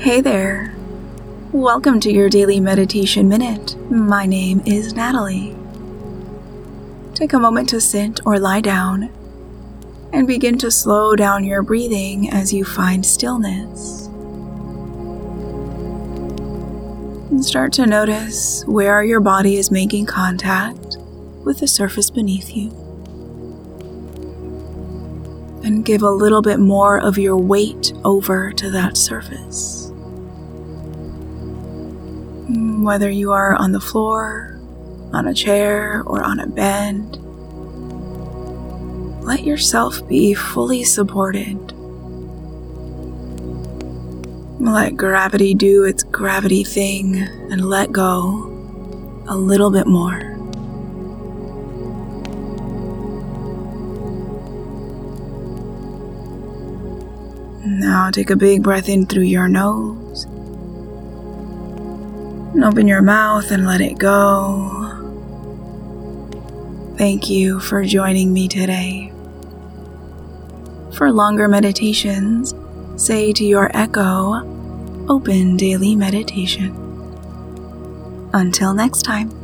Hey there. Welcome to your Daily Meditation Minute. My name is Natalie. Take a moment to sit or lie down and begin to slow down your breathing as you find stillness. And start to notice where your body is making contact with the surface beneath you. And give a little bit more of your weight over to that surface. Whether you are on the floor, on a chair, or on a bed, let yourself be fully supported. Let gravity do its gravity thing and let go a little bit more. Now take a big breath in through your nose, and open your mouth and let it go. Thank you for joining me today. For longer meditations, say to your echo, "Open daily meditation." Until next time.